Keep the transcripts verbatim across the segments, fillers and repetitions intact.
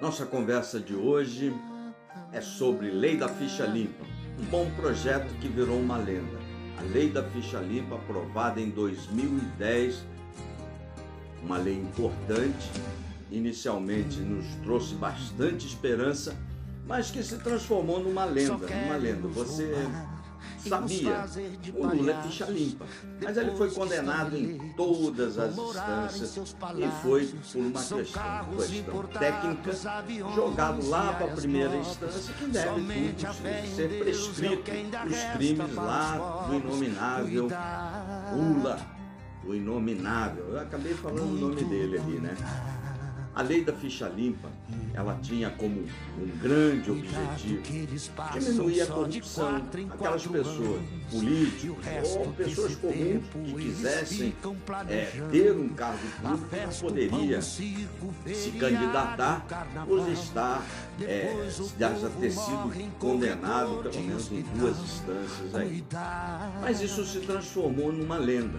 Nossa conversa de hoje é sobre Lei da Ficha Limpa, um bom projeto que virou uma lenda. A Lei da Ficha Limpa, aprovada em dois mil e dez, uma lei importante, inicialmente nos trouxe bastante esperança, mas que se transformou numa lenda, numa lenda. Você sabia, o Lula é ficha limpa, mas ele foi condenado em todas as instâncias e foi, por uma questão, questão técnica, jogado lá para a primeira instância, que deve tudo ser prescrito os crimes lá do inominável Lula, o inominável. Eu acabei falando o nome dele ali, né? A Lei da Ficha Limpa, ela tinha como um grande objetivo diminuir a corrupção, aquelas pessoas, políticos ou pessoas comuns que quisessem é, ter um cargo público, não poderia se candidatar por estar, é, já ter sido condenado pelo menos em duas instâncias aí. Mas isso se transformou numa lenda,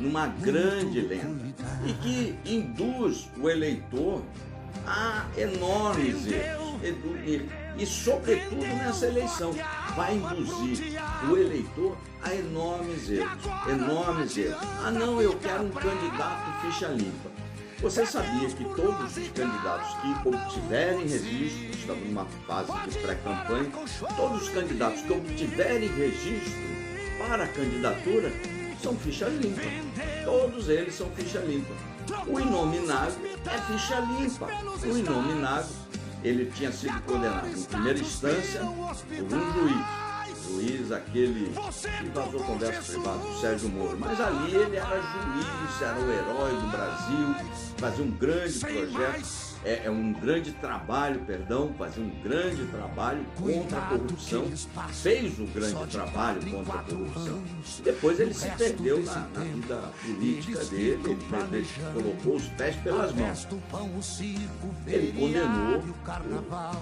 numa grande lenda, e que induz o eleitor a enormes erros, e sobretudo nessa eleição vai induzir o eleitor a enormes erros, enormes erros. Ah não, eu quero um candidato ficha limpa. Você sabia que todos os candidatos que obtiverem registro, estamos numa fase de pré-campanha, todos os candidatos que obtiverem registro para a candidatura são ficha limpa, todos eles são ficha limpa. O inominável é ficha limpa. O inominável, ele tinha sido condenado em primeira instância por um juiz, juiz aquele que vazou conversa privada do Sérgio Moro, mas ali ele era juiz, era o herói do Brasil, fazia um grande projeto, É, é um grande trabalho, perdão, fazer um grande trabalho contra a corrupção, fez um grande trabalho contra a corrupção. Depois ele se perdeu na, na vida política dele, ele, ele colocou os pés pelas mãos. Ele condenou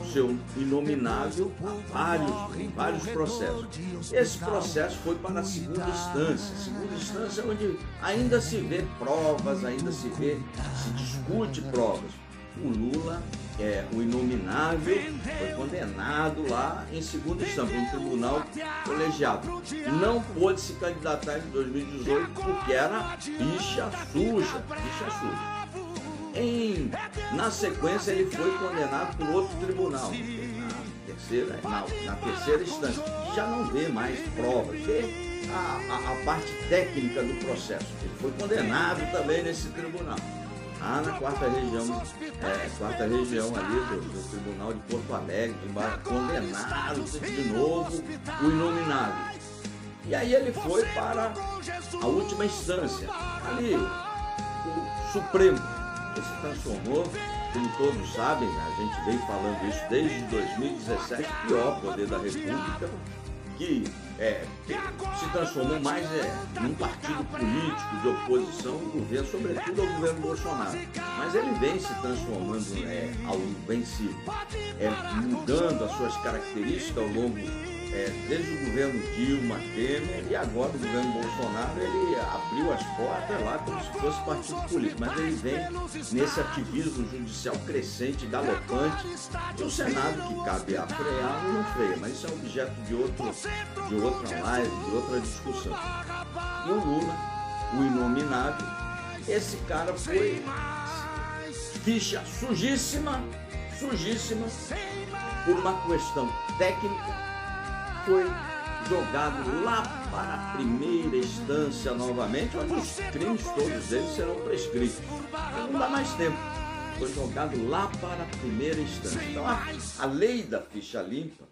o seu inominável a vários, vários processos. Esse processo foi para a segunda instância, segunda instância onde ainda se vê provas, ainda se vê, se discute provas. O Lula, é, o inominável, foi condenado lá em segunda instância, no tribunal colegiado. Não pôde se candidatar em dois mil e dezoito porque era ficha suja, ficha suja. Em, na sequência, ele foi condenado por outro tribunal, na terceira, na, na terceira instância. Já não vê mais provas, vê a, a, a parte técnica do processo. Ele foi condenado também nesse tribunal. Ah, na quarta região, é, quarta região ali do, do Tribunal de Porto Alegre, condenado de novo o inominável. E aí ele foi para a última instância, ali o Supremo, que se transformou, como todos sabem, a gente vem falando isso desde dois mil e dezessete, pior poder da República, que é, se transformou mais é, num partido político de oposição ao governo, sobretudo ao governo Bolsonaro. Mas ele vem se transformando, é, ao, vem se é, mudando as suas características ao longo, é, desde o governo Dilma, Temer, e agora o governo Bolsonaro, ele abriu as portas lá como se fosse partido político. Mas ele vem nesse ativismo judicial crescente, galopante, e o Senado, que cabe a frear, não freia, mas isso é objeto de outro, de outra live, de outra discussão. E o Lula, o inominável, esse cara foi ficha sujíssima, sujíssima, por uma questão técnica, foi jogado lá para a primeira instância novamente, onde os crimes todos eles serão prescritos. Não dá mais tempo. Foi jogado lá para a primeira instância. Então, a, a lei da ficha limpa,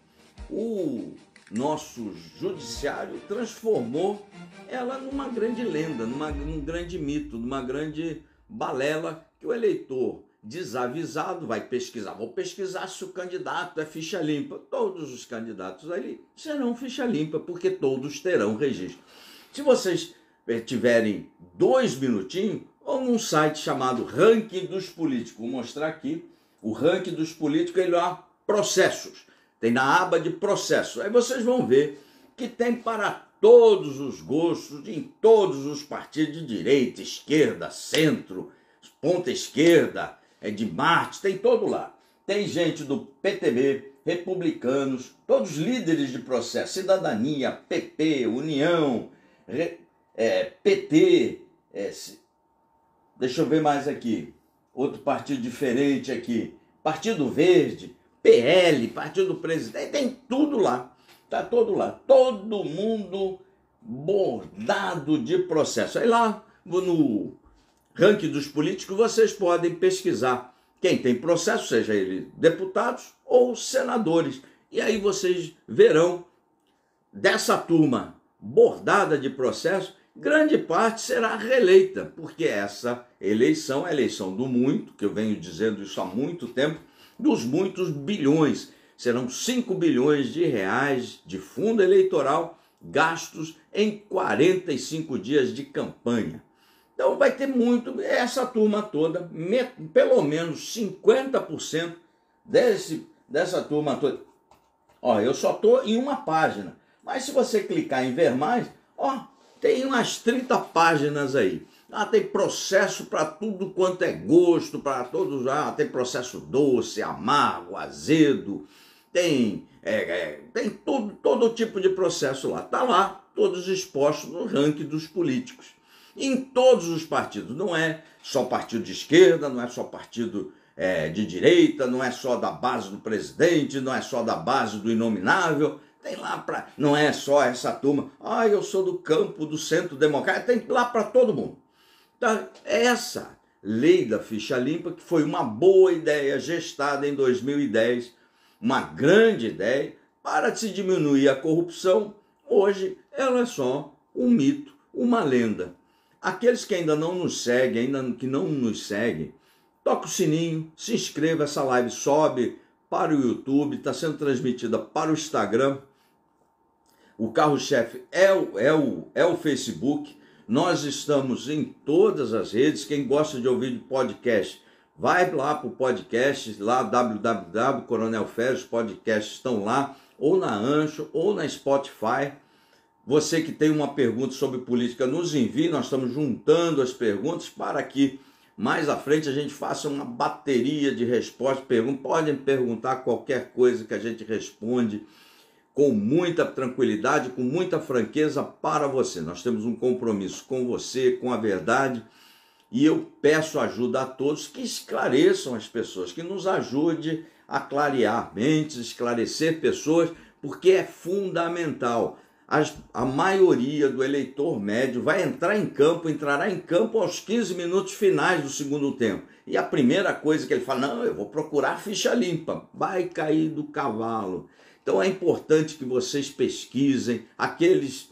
o nosso judiciário transformou ela numa grande lenda, numa, num grande mito, numa grande balela que o eleitor desavisado vai pesquisar. Vou pesquisar se o candidato é ficha limpa. Todos os candidatos ali serão ficha limpa, porque todos terão registro. Se vocês tiverem dois minutinhos, ou num site chamado ranking dos políticos, vou mostrar aqui, o ranking dos políticos, ele lá, processos, tem na aba de processo, aí vocês vão ver que tem para todos os gostos, em todos os partidos, de direita, esquerda, centro, ponta esquerda, é de Marte, tem todo lá. tem gente do P T B, republicanos, todos líderes de processo, cidadania, P P, União, é, P T, é, deixa eu ver mais aqui, outro partido diferente aqui, Partido Verde, P L, Partido do Presidente, tem tudo lá, tá todo lá, todo mundo bordado de processo. Aí lá no ranking dos políticos vocês podem pesquisar quem tem processo, seja ele deputados ou senadores, e aí vocês verão dessa turma bordada de processo, grande parte será reeleita, porque essa eleição é a eleição do muito, que eu venho dizendo isso há muito tempo, dos muitos bilhões. Serão cinco bilhões de reais de fundo eleitoral gastos em quarenta e cinco dias de campanha. Então vai ter muito, essa turma toda, pelo menos cinquenta por cento desse, dessa turma toda. Ó, eu só estou em uma página, mas se você clicar em ver mais, ó, tem umas trinta páginas aí. Ah, tem processo para tudo quanto é gosto, para todos. Ah, tem processo doce, amargo, azedo, tem, é, é, tem tudo, todo tipo de processo lá. Está lá, todos expostos no ranking dos políticos. Em todos os partidos, não é só partido de esquerda, não é só partido é, de direita, não é só da base do presidente, não é só da base do inominável. Tem lá para, não é só essa turma, ah, eu sou do campo do centro democrático, tem lá para todo mundo. Então, essa lei da ficha limpa, que foi uma boa ideia gestada em dois mil e dez, uma grande ideia para se diminuir a corrupção, hoje ela é só um mito, uma lenda. Aqueles que ainda não nos seguem, ainda que não nos seguem, toca o sininho, se inscreva, essa live sobe para o YouTube, está sendo transmitida para o Instagram. O carro-chefe é o, é, o, é o Facebook. Nós estamos em todas as redes. Quem gosta de ouvir de podcast, vai lá para o podcast, lá www, Coronel Férez, podcasts estão lá, ou na Ancho, ou na Spotify. Você que tem uma pergunta sobre política, nos envie. Nós estamos juntando as perguntas para que mais à frente a gente faça uma bateria de respostas. Perguntas. Podem perguntar qualquer coisa que a gente responde com muita tranquilidade, com muita franqueza para você. Nós temos um compromisso com você, com a verdade, e eu peço ajuda a todos que esclareçam as pessoas, que nos ajude a clarear mentes, esclarecer pessoas, porque é fundamental. As, a maioria do eleitor médio vai entrar em campo, entrará em campo aos quinze minutos finais do segundo tempo. E a primeira coisa que ele fala, não, eu vou procurar ficha limpa, vai cair do cavalo. Então é importante que vocês pesquisem aqueles,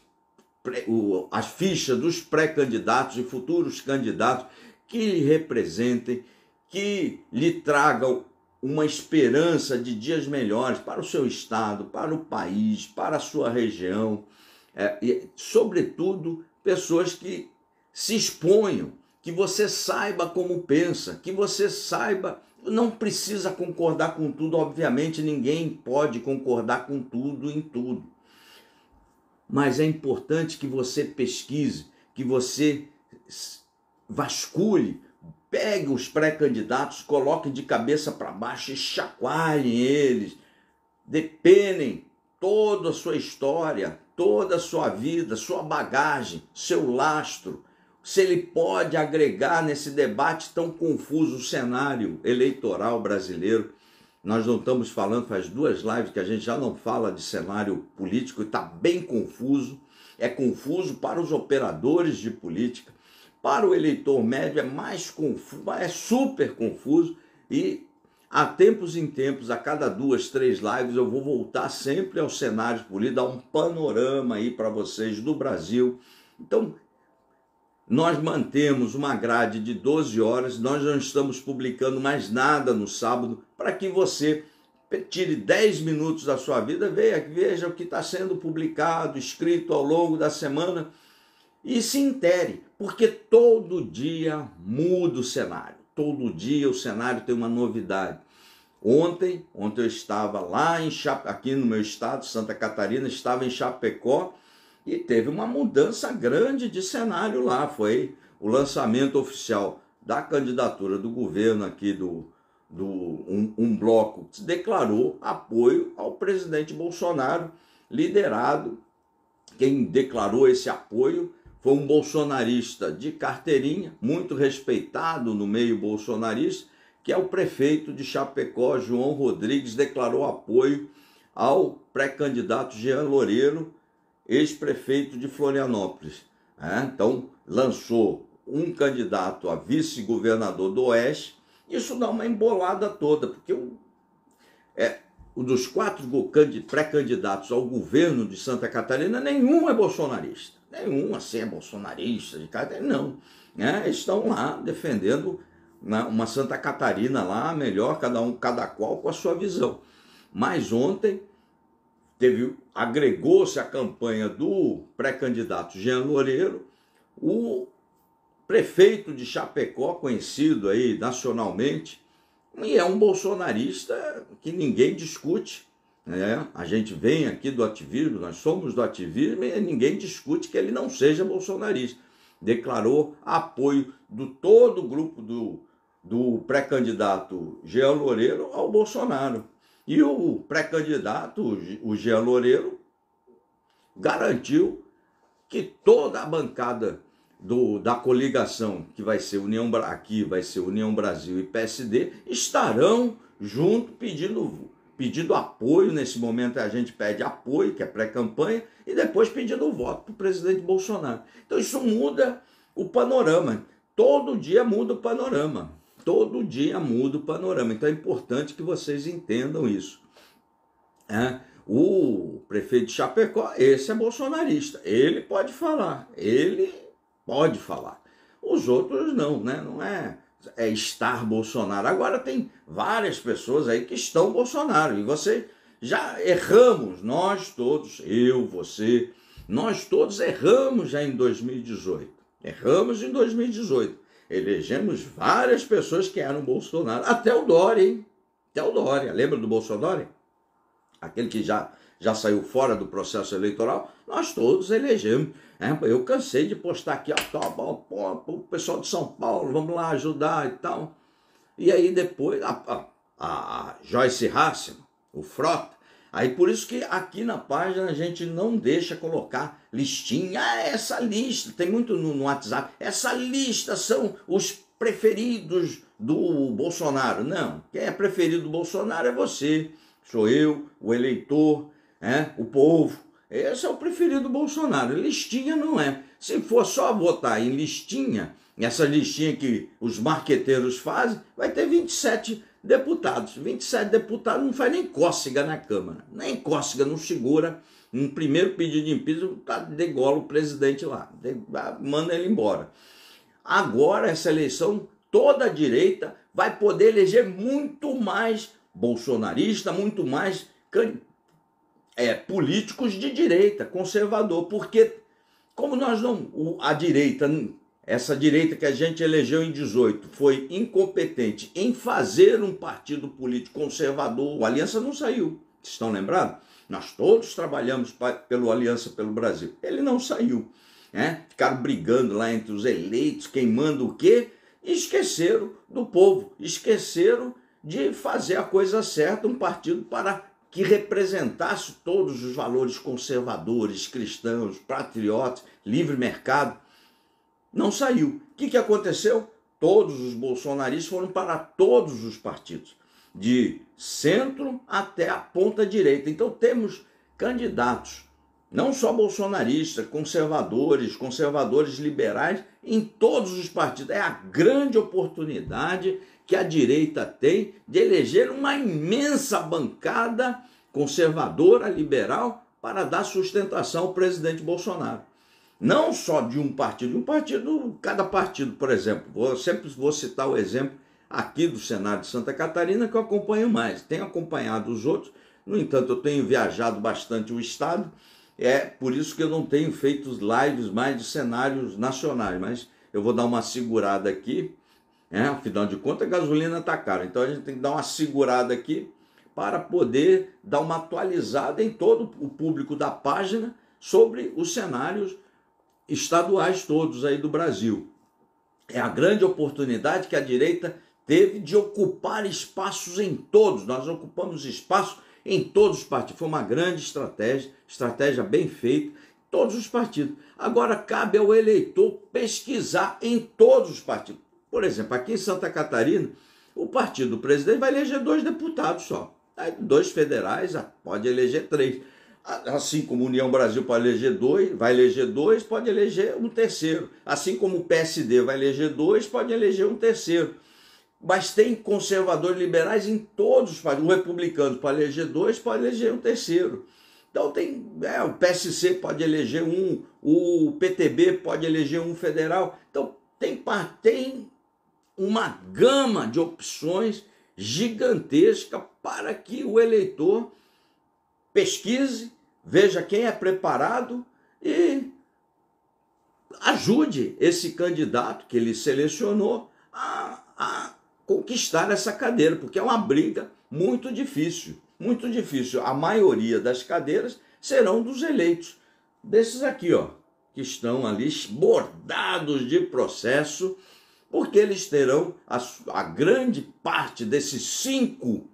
o, as fichas dos pré-candidatos e futuros candidatos que lhe representem, que lhe tragam uma esperança de dias melhores para o seu estado, para o país, para a sua região, é, e, sobretudo, pessoas que se exponham, que você saiba como pensa, que você saiba. Não precisa concordar com tudo, obviamente ninguém pode concordar com tudo em tudo. Mas é importante que você pesquise, que você vasculhe, pegue os pré-candidatos, coloque de cabeça para baixo e chacoalhem eles. Depenem toda a sua história, toda a sua vida, sua bagagem, seu lastro. Se ele pode agregar nesse debate tão confuso, cenário eleitoral brasileiro. Nós não estamos falando, faz duas lives que a gente já não fala de cenário político, e está bem confuso. É confuso para os operadores de política, para o eleitor médio é mais confuso, é super confuso, e a tempos em tempos, a cada duas, três lives, eu vou voltar sempre aos cenários políticos, dar um panorama aí para vocês do Brasil. Então, nós mantemos uma grade de doze horas, nós não estamos publicando mais nada no sábado, para que você tire dez minutos da sua vida, veja, veja o que está sendo publicado, escrito ao longo da semana, e se intere, porque todo dia muda o cenário, todo dia o cenário tem uma novidade. Ontem, ontem eu estava lá em Chape, aqui no meu estado, Santa Catarina, estava em Chapecó, e teve uma mudança grande de cenário lá, foi o lançamento oficial da candidatura do governo aqui do, do, um, um bloco que declarou apoio ao presidente Bolsonaro, liderado, quem declarou esse apoio foi um bolsonarista de carteirinha, muito respeitado no meio bolsonarista, que é o prefeito de Chapecó, João Rodrigues, declarou apoio ao pré-candidato Jean Loureiro, ex-prefeito de Florianópolis. É, então, lançou um candidato a vice-governador do Oeste. Isso dá uma embolada toda, porque o, é, o dos quatro pré-candidatos ao governo de Santa Catarina, nenhum é bolsonarista. Nenhum assim é bolsonarista de carteira, não. É, estão lá defendendo uma, uma Santa Catarina lá, melhor, cada um, cada qual com a sua visão. Mas ontem teve, agregou-se à campanha do pré-candidato Jean Loureiro, o prefeito de Chapecó, conhecido aí nacionalmente, e é um bolsonarista que ninguém discute, né? A gente vem aqui do ativismo, nós somos do ativismo, e ninguém discute que ele não seja bolsonarista. Declarou apoio do todo o grupo do, do pré-candidato Jean Loureiro ao Bolsonaro. E o pré-candidato, o Jean Loureiro, garantiu que toda a bancada do, da coligação, que vai ser União, aqui vai ser União Brasil e P S D, estarão junto pedindo, pedindo apoio. Nesse momento a gente pede apoio, que é pré-campanha, e depois pedindo voto para o presidente Bolsonaro. Então isso muda o panorama. Todo dia muda o panorama. Todo dia muda o panorama, então é importante que vocês entendam isso. É. O prefeito de Chapecó, esse é bolsonarista, ele pode falar, ele pode falar. Os outros não, né? Não é, é estar Bolsonaro. Agora tem várias pessoas aí que estão Bolsonaro, e você já erramos, nós todos, eu, você, nós todos erramos já em dois mil e dezoito, erramos em dois mil e dezoito. Elegemos várias pessoas que eram Bolsonaro, até o Dória, hein? Até o Dória, lembra do Bolsonaro? Aquele que já, já saiu fora do processo eleitoral, nós todos elegemos. Né? Eu cansei de postar aqui, ó, tá, ó, o pessoal de São Paulo, vamos lá ajudar e tal. E aí depois, a, a, a Joyce Hasselman, o Frota. Aí por isso que aqui na página a gente não deixa colocar listinha. Ah, essa lista, tem muito no, no WhatsApp. Essa lista são os preferidos do Bolsonaro. Não, quem é preferido do Bolsonaro é você, sou eu, o eleitor, é, o povo. Esse é o preferido do Bolsonaro, listinha não é. Se for só votar em listinha, essa listinha que os marqueteiros fazem, vai ter vinte e sete deputados. vinte e sete deputados não faz nem cócega na Câmara, nem cócega, não segura um primeiro pedido de impeachment, tá, degola o presidente lá, manda ele embora. Agora, essa eleição, toda a direita vai poder eleger muito mais bolsonarista, muito mais é, políticos de direita, conservador, porque como nós não, a direita... Essa direita que a gente elegeu em dezoito foi incompetente em fazer um partido político conservador. O Aliança não saiu, vocês estão lembrados? Nós todos trabalhamos pra, pelo Aliança pelo Brasil. Ele não saiu, né? Ficaram brigando lá entre os eleitos, quem manda o quê? E esqueceram do povo, esqueceram de fazer a coisa certa, um partido para que representasse todos os valores conservadores, cristãos, patriotas, livre mercado. Não saiu. O que, que aconteceu? Todos os bolsonaristas foram para todos os partidos, de centro até a ponta direita. Então temos candidatos, não só bolsonaristas, conservadores, conservadores liberais, em todos os partidos. É a grande oportunidade que a direita tem de eleger uma imensa bancada conservadora, liberal, para dar sustentação ao presidente Bolsonaro. Não só de um partido, um partido, cada partido, por exemplo, eu sempre vou citar o exemplo aqui do Senado de Santa Catarina, que eu acompanho mais, tenho acompanhado os outros, no entanto eu tenho viajado bastante o estado, é por isso que eu não tenho feito lives mais de cenários nacionais, mas eu vou dar uma segurada aqui, é, afinal de contas a gasolina está cara, então a gente tem que dar uma segurada aqui para poder dar uma atualizada em todo o público da página sobre os cenários estaduais todos aí do Brasil. É a grande oportunidade que a direita teve de ocupar espaços em todos. Nós ocupamos espaço em todos os partidos. Foi uma grande estratégia, estratégia bem feita, todos os partidos. Agora cabe ao eleitor pesquisar em todos os partidos. Por exemplo, aqui em Santa Catarina, o partido do presidente vai eleger dois deputados só. Dois federais, pode eleger três. Assim como a União Brasil pode eleger dois, vai eleger dois, pode eleger um terceiro. Assim como o P S D vai eleger dois, pode eleger um terceiro. Mas tem conservadores liberais em todos os países. O republicano pode eleger dois, pode eleger um terceiro. Então tem é, o P S C pode eleger um, o P T B pode eleger um federal. Então tem, tem uma gama de opções gigantesca para que o eleitor pesquise, veja quem é preparado e ajude esse candidato que ele selecionou a, a conquistar essa cadeira, porque é uma briga muito difícil, muito difícil. A maioria das cadeiras serão dos eleitos, desses aqui, ó, que estão ali bordados de processo, porque eles terão a, a grande parte desses cinco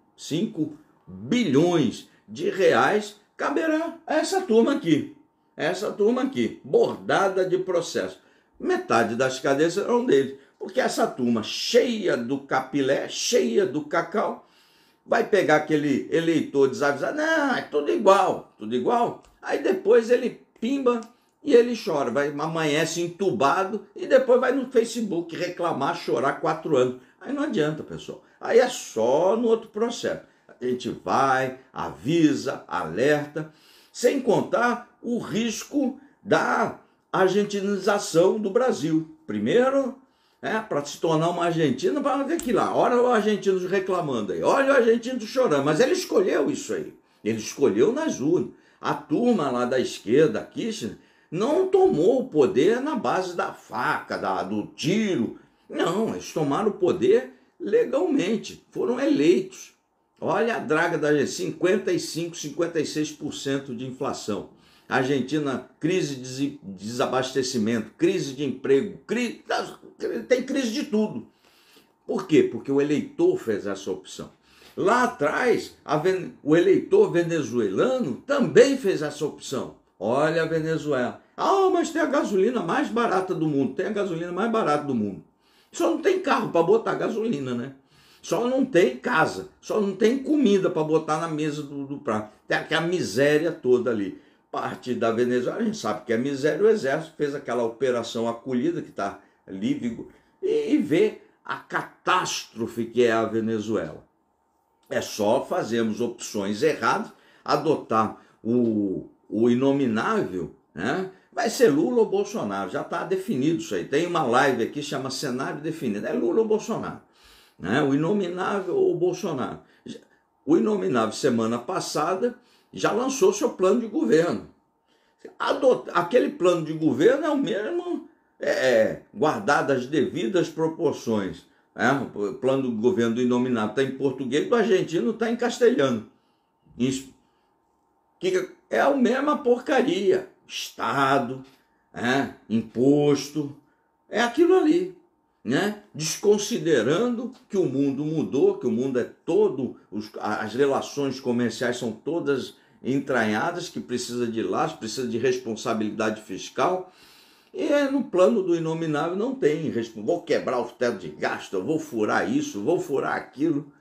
bilhões de reais caberá a essa turma aqui, essa turma aqui, bordada de processo. Metade das cadeiras serão deles, porque essa turma cheia do capilé, cheia do cacau, vai pegar aquele eleitor desavisado, não, é tudo igual, tudo igual, aí depois ele pimba e ele chora, vai, amanhece entubado e depois vai no Facebook reclamar, chorar quatro anos. Aí não adianta, pessoal, aí é só no outro processo. A gente vai, avisa, alerta, sem contar o risco da argentinização do Brasil. Primeiro, é, para se tornar uma Argentina, para ver que lá, olha o argentino reclamando aí, olha o argentino chorando, mas ele escolheu isso aí, ele escolheu nas urnas. A turma lá da esquerda, Kirchner, não tomou o poder na base da faca, da, do tiro, não, eles tomaram o poder legalmente, foram eleitos. Olha a draga da Argentina, cinquenta e cinco, cinquenta e seis por cento de inflação. A Argentina, crise de desabastecimento, crise de emprego, crise, tem crise de tudo. Por quê? Porque o eleitor fez essa opção. Lá atrás, a, o eleitor venezuelano também fez essa opção. Olha a Venezuela. Ah, mas tem a gasolina mais barata do mundo. Tem a gasolina mais barata do mundo. Só não tem carro para botar gasolina, né? Só não tem casa, só não tem comida para botar na mesa do, do prato. Tem aquela miséria toda ali. Parte da Venezuela, a gente sabe que é miséria, o exército fez aquela operação acolhida, que está livre, e, e vê a catástrofe que é a Venezuela. É só fazermos opções erradas, adotar o, o inominável, né? Vai ser Lula ou Bolsonaro, já está definido isso aí. Tem uma live aqui que chama Cenário Definido, é Lula ou Bolsonaro. Né? O inominável ou o Bolsonaro. O inominável, semana passada, já lançou seu plano de governo. Adota, aquele plano de governo é o mesmo, é, guardado as devidas proporções. Né? O plano do governo do inominável está em português, do argentino está em castelhano. Isso. Que é a mesma porcaria. Estado, é, imposto, é aquilo ali. Né? Desconsiderando que o mundo mudou, que o mundo é todo, os, as relações comerciais são todas entranhadas, que precisa de laço, precisa de responsabilidade fiscal, e no plano do inominável não tem, vou quebrar o teto de gasto, vou furar isso, vou furar aquilo.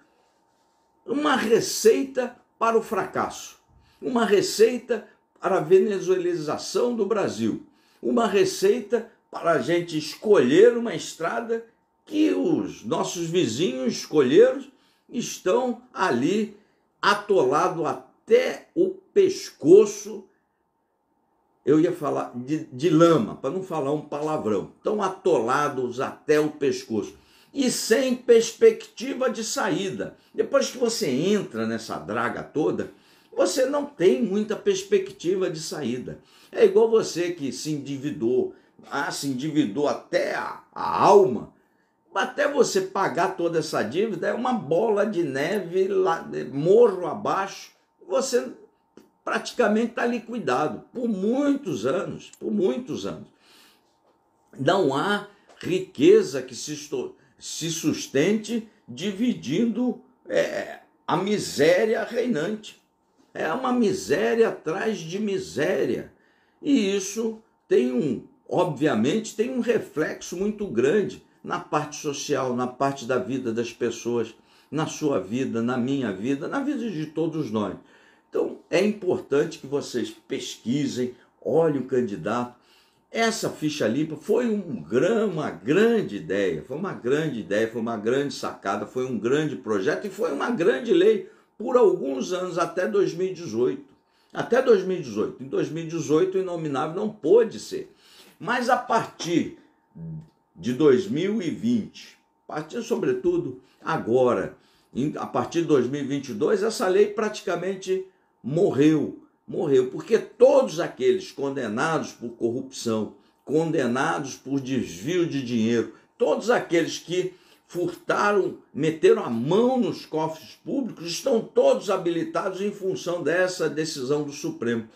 Uma receita para o fracasso, uma receita para a venezuelização do Brasil, uma receita para a gente escolher uma estrada que os nossos vizinhos escolheram, estão ali atolado até o pescoço, eu ia falar de, de lama, para não falar um palavrão, estão atolados até o pescoço e sem perspectiva de saída. Depois que você entra nessa draga toda, você não tem muita perspectiva de saída. É igual você que se endividou, Ah, se endividou até a, a alma, até você pagar toda essa dívida, é uma bola de neve, lá, morro abaixo, você praticamente está liquidado por muitos anos, por muitos anos. Não há riqueza que se, se sustente dividindo é, a miséria reinante. É uma miséria atrás de miséria. E isso tem um, obviamente, tem um reflexo muito grande na parte social, na parte da vida das pessoas, na sua vida, na minha vida, na vida de todos nós. Então, é importante que vocês pesquisem, olhem o candidato. Essa ficha limpa foi um, uma grande ideia, foi uma grande ideia, foi uma grande sacada, foi um grande projeto e foi uma grande lei por alguns anos, até dois mil e dezoito. Até dois mil e dezoito. Em dois mil e dezoito, o inominável não pôde ser. Mas a partir de dois mil e vinte, a partir, sobretudo, agora, a partir de dois mil e vinte e dois, essa lei praticamente morreu. Morreu, porque todos aqueles condenados por corrupção, condenados por desvio de dinheiro, todos aqueles que furtaram, meteram a mão nos cofres públicos, estão todos habilitados em função dessa decisão do Supremo.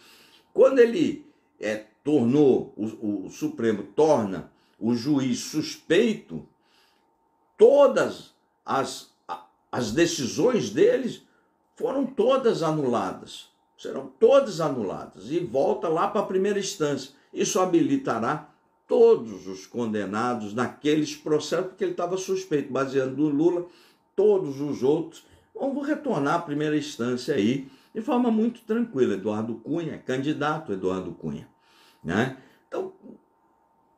Quando ele é, tornou, o, o Supremo torna o juiz suspeito, todas as, as decisões deles foram todas anuladas. Serão todas anuladas e volta lá para a primeira instância. Isso habilitará todos os condenados naqueles processos, porque ele estava suspeito, baseando no Lula, todos os outros. Vamos retornar à primeira instância aí, de forma muito tranquila. Eduardo Cunha, candidato Eduardo Cunha. Né? Então,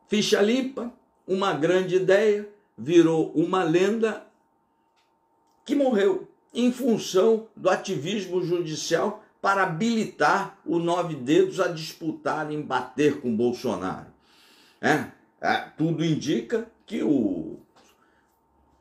ficha limpa, uma grande ideia, virou uma lenda que morreu em função do ativismo judicial para habilitar o Nove Dedos a disputar e bater com Bolsonaro. É, é, tudo indica que o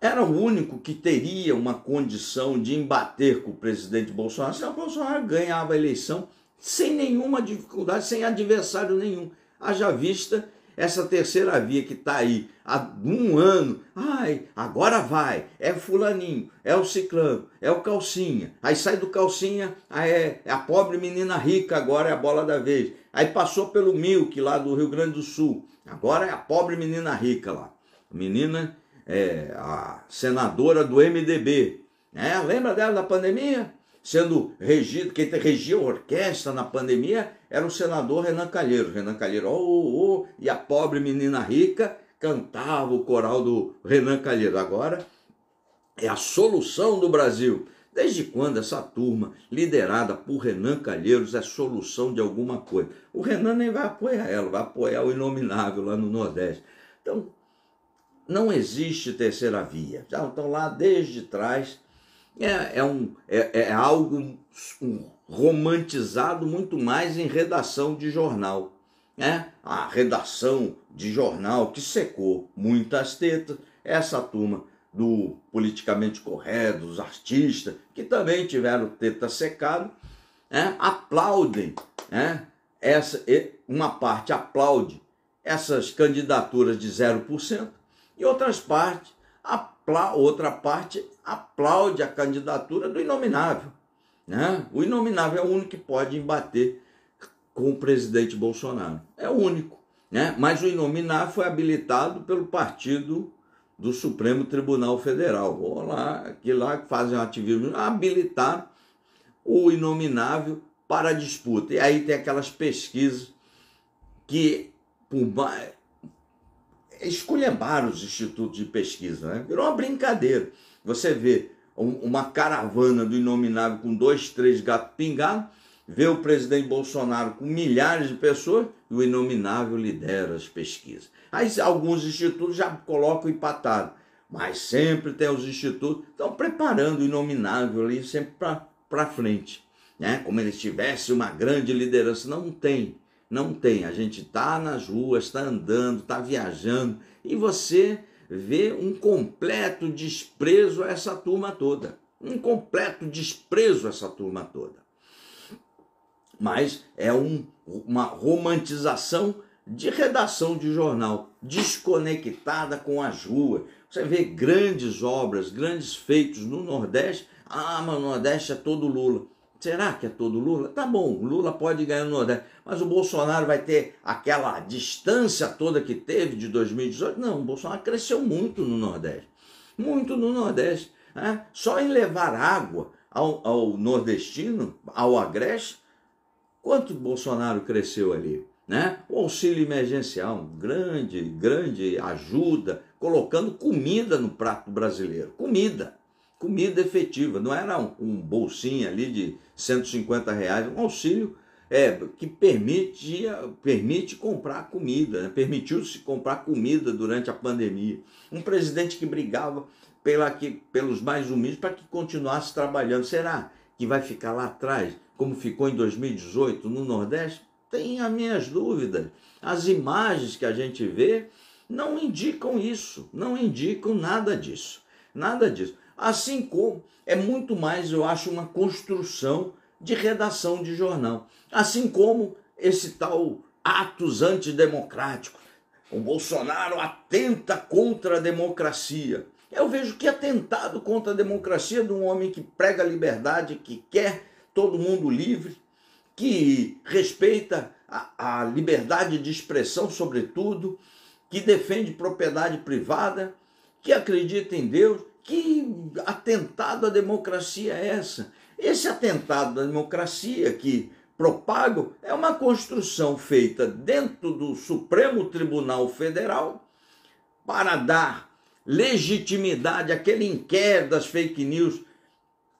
era o único que teria uma condição de embater com o presidente Bolsonaro, senão o Bolsonaro ganhava a eleição sem nenhuma dificuldade, sem adversário nenhum. Haja vista essa terceira via que está aí há um ano. Ai, agora vai, é fulaninho, é o ciclano, é o calcinha. Aí sai do calcinha, aí é, é a pobre menina rica, agora é a bola da vez. Aí passou pelo Milk lá do Rio Grande do Sul, agora é a pobre menina rica lá. Menina, é, a senadora do M D B. É, lembra dela da pandemia? Sendo regido, quem regia a orquestra na pandemia era o senador Renan Calheiros. Renan Calheiros, oh, oh, oh, e a pobre menina rica cantava o coral do Renan Calheiros. Agora é a solução do Brasil. Desde quando essa turma, liderada por Renan Calheiros, é solução de alguma coisa? O Renan nem vai apoiar ela, vai apoiar o inominável lá no Nordeste. Então, não existe terceira via. Já estão lá desde trás. É, é, um, é, é algo um, romantizado muito mais em redação de jornal. Né? A redação de jornal que secou muitas tetas, essa turma do politicamente correto, dos artistas, que também tiveram teta secada, né? Aplaudem, né? Essa, uma parte aplaude essas candidaturas de zero por cento e outras partes aplaudem. Outra parte aplaude a candidatura do inominável. Né? O inominável é o único que pode embater com o presidente Bolsonaro. É o único. Né? Mas o inominável foi habilitado pelo partido do Supremo Tribunal Federal. Olá, que lá fazem ativismo. Habilitaram o inominável para a disputa. E aí tem aquelas pesquisas que, por mais... esculhambaram os institutos de pesquisa, né? Virou uma brincadeira. Você vê uma caravana do inominável com dois, três gatos pingados, vê o presidente Bolsonaro com milhares de pessoas e o inominável lidera as pesquisas. Aí alguns institutos já colocam empatado, mas sempre tem os institutos que estão preparando o inominável ali sempre para frente, né? Como ele tivesse uma grande liderança. Não tem. Não tem, a gente está nas ruas, está andando, está viajando e você vê um completo desprezo a essa turma toda. Um completo desprezo a essa turma toda. Mas é um, uma romantização de redação de jornal, desconectada com as ruas. Você vê grandes obras, grandes feitos no Nordeste. Ah, mas o Nordeste é todo Lula. Será que é todo Lula? Tá bom, Lula pode ganhar no Nordeste, mas o Bolsonaro vai ter aquela distância toda que teve de dois mil e dezoito? Não, o Bolsonaro cresceu muito no Nordeste. Muito no Nordeste. Né? Só em levar água ao, ao nordestino, ao agreste, quanto Bolsonaro cresceu ali? Né? O auxílio emergencial, grande, grande ajuda, colocando comida no prato brasileiro. Comida, comida efetiva. Não era um, um bolsinho ali de cento e cinquenta reais, um auxílio é, que permitia, permite comprar comida, né? Permitiu-se comprar comida durante a pandemia. Um presidente que brigava pela que, pelos mais humildes para que continuasse trabalhando. Será que vai ficar lá atrás, como ficou em dois mil e dezoito no Nordeste? Tenho as minhas dúvidas. As imagens que a gente vê não indicam isso, não indicam nada disso, nada disso. Assim como é muito mais, eu acho, uma construção de redação de jornal. Assim como esse tal atos antidemocráticos, o Bolsonaro atenta contra a democracia. Eu vejo que atentado contra a democracia de um homem que prega a liberdade, que quer todo mundo livre, que respeita a, a liberdade de expressão, sobretudo, que defende propriedade privada, que acredita em Deus. Que atentado à democracia é essa? Esse atentado à democracia que propago é uma construção feita dentro do Supremo Tribunal Federal para dar legitimidade àquele inquérito das fake news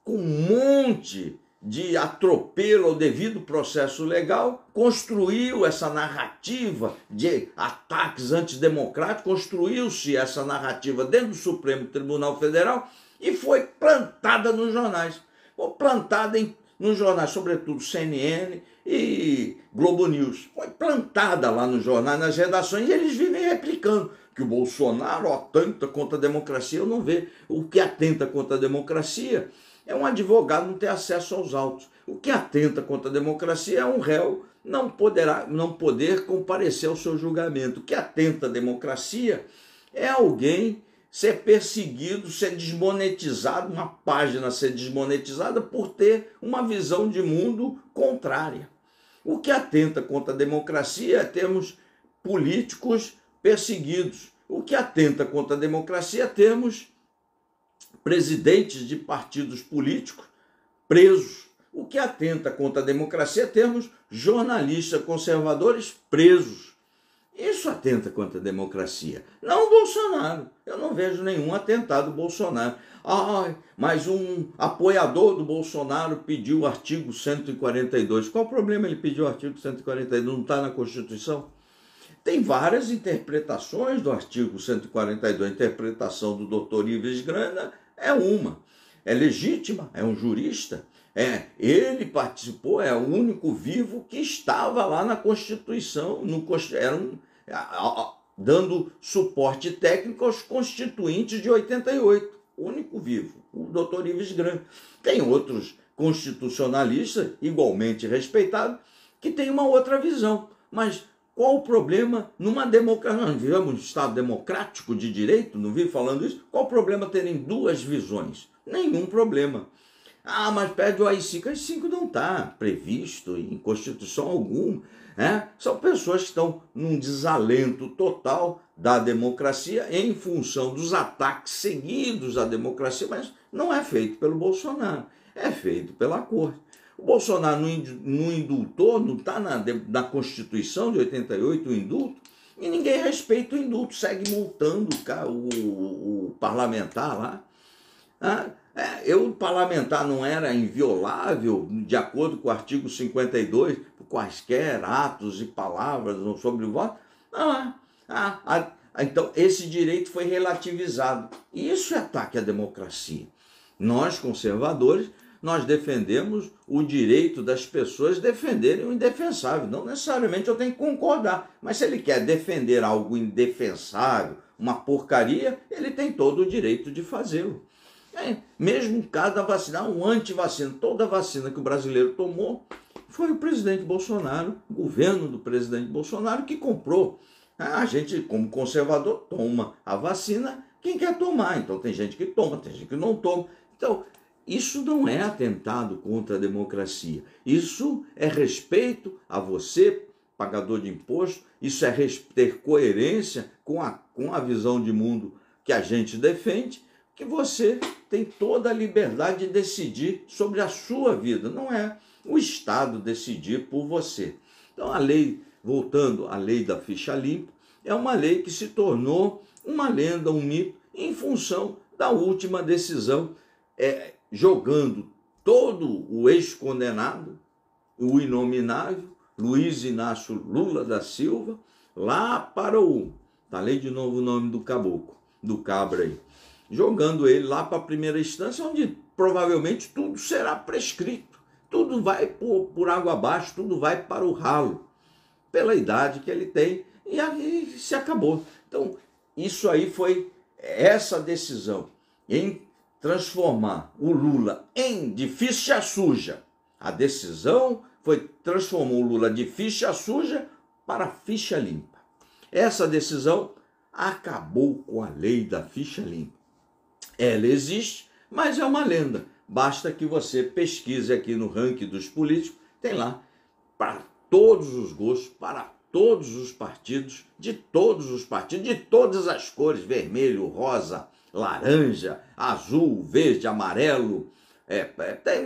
com um monte de atropelo ao devido processo legal, construiu essa narrativa de ataques antidemocráticos, construiu-se essa narrativa dentro do Supremo Tribunal Federal e foi plantada nos jornais, ou plantada em, nos jornais, sobretudo C N N e Globo News, foi plantada lá nos jornais, nas redações, e eles vivem replicando que o Bolsonaro atenta contra a democracia. Eu não vejo o que atenta contra a democracia. É um advogado não ter acesso aos autos. O que atenta contra a democracia é um réu não, poderá, não poder comparecer ao seu julgamento. O que atenta à democracia é alguém ser perseguido, ser desmonetizado, uma página ser desmonetizada por ter uma visão de mundo contrária. O que atenta contra a democracia é termos políticos perseguidos. O que atenta contra a democracia é termos presidentes de partidos políticos presos. O que atenta contra a democracia é termos jornalistas conservadores presos. Isso atenta contra a democracia. Não o Bolsonaro. Eu não vejo nenhum atentado Bolsonaro. Ah, mas um apoiador do Bolsonaro pediu o artigo cento e quarenta e dois. Qual o problema ele pediu o artigo cento e quarenta e dois? Não está na Constituição? Tem várias interpretações do artigo cento e quarenta e dois. A interpretação do doutor Ives Granda é uma. É legítima, é um jurista. É, ele participou, é o único vivo que estava lá na Constituição, no, era um, dando suporte técnico aos constituintes de oitenta e oito. O único vivo, o doutor Ives Granda. Tem outros constitucionalistas, igualmente respeitados, que têm uma outra visão, mas qual o problema numa democracia? Nós vivemos um Estado democrático de direito, não vi falando isso? Qual o problema terem duas visões? Nenhum problema. Ah, mas pede o A I cinco. O A I cinco não está previsto em Constituição alguma. Né? São pessoas que estão num desalento total da democracia em função dos ataques seguidos à democracia, mas não é feito pelo Bolsonaro, é feito pela Corte. O Bolsonaro não indultou, não está na, na Constituição de oitenta e oito o indulto, e ninguém respeita o indulto, segue multando o, o, o parlamentar lá. Ah, é, eu, o parlamentar não era inviolável, de acordo com o artigo cinquenta e dois, quaisquer atos e palavras sobre o voto. Ah, ah, ah, então, esse direito foi relativizado. Isso é ataque à democracia. Nós, conservadores, nós defendemos o direito das pessoas defenderem o indefensável. Não necessariamente eu tenho que concordar, mas se ele quer defender algo indefensável, uma porcaria, ele tem todo o direito de fazê-lo. É, mesmo cada vacina, um antivacina, toda vacina que o brasileiro tomou, foi o presidente Bolsonaro, o governo do presidente Bolsonaro que comprou. A gente, como conservador, toma a vacina quem quer tomar. Então tem gente que toma, tem gente que não toma. Então, isso não é atentado contra a democracia. Isso é respeito a você, pagador de imposto. Isso é ter coerência com a, com a visão de mundo que a gente defende, que você tem toda a liberdade de decidir sobre a sua vida. Não é o Estado decidir por você. Então, a lei, voltando à lei da ficha limpa, é uma lei que se tornou uma lenda, um mito, em função da última decisão, é, jogando todo o ex-condenado, o inominável, Luiz Inácio Lula da Silva, lá para o... Tá, lei de novo o nome do caboclo, do cabra aí. Jogando ele lá para a primeira instância, onde provavelmente tudo será prescrito. Tudo vai por, por água abaixo, tudo vai para o ralo, pela idade que ele tem, e aí se acabou. Então, isso aí foi essa decisão, em transformar o Lula em de ficha suja. A decisão foi transformou o Lula de ficha suja para ficha limpa. Essa decisão acabou com a lei da ficha limpa. Ela existe, mas é uma lenda. Basta que você pesquise aqui no ranking dos políticos, tem lá para todos os gostos, para todos os partidos, de todos os partidos, de todas as cores, vermelho, rosa, laranja, azul, verde, amarelo, é, tem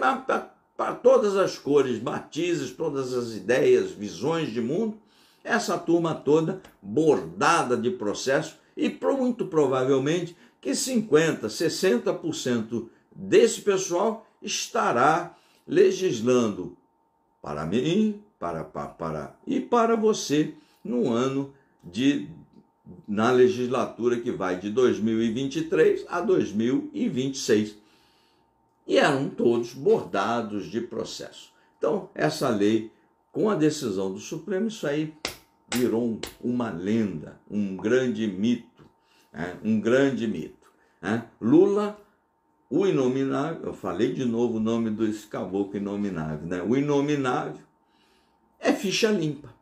para todas as cores, matizes, todas as ideias, visões de mundo, essa turma toda bordada de processo e muito provavelmente que cinquenta, sessenta por cento desse pessoal estará legislando para mim, para, para, para e para você no ano de, na legislatura que vai de dois mil e vinte e três a dois mil e vinte e seis. E eram todos bordados de processo. Então, essa lei, com a decisão do Supremo, isso aí virou uma lenda, um grande mito. É, um grande mito. É. Lula, o inominável, eu falei de novo o nome desse caboclo inominável, né? O inominável é ficha limpa.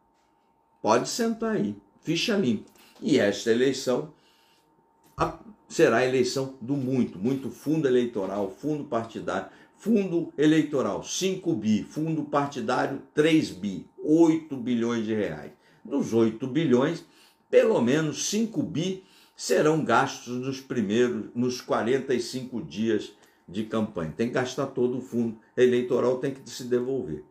Pode sentar aí, ficha limpa. E esta eleição a, será a eleição do muito, muito fundo eleitoral, fundo partidário, fundo eleitoral cinco bi, fundo partidário três bi, oito bilhões de reais. Dos oito bilhões, pelo menos cinco bi serão gastos nos primeiros, nos quarenta e cinco dias de campanha. Tem que gastar todo o fundo eleitoral, tem que se devolver.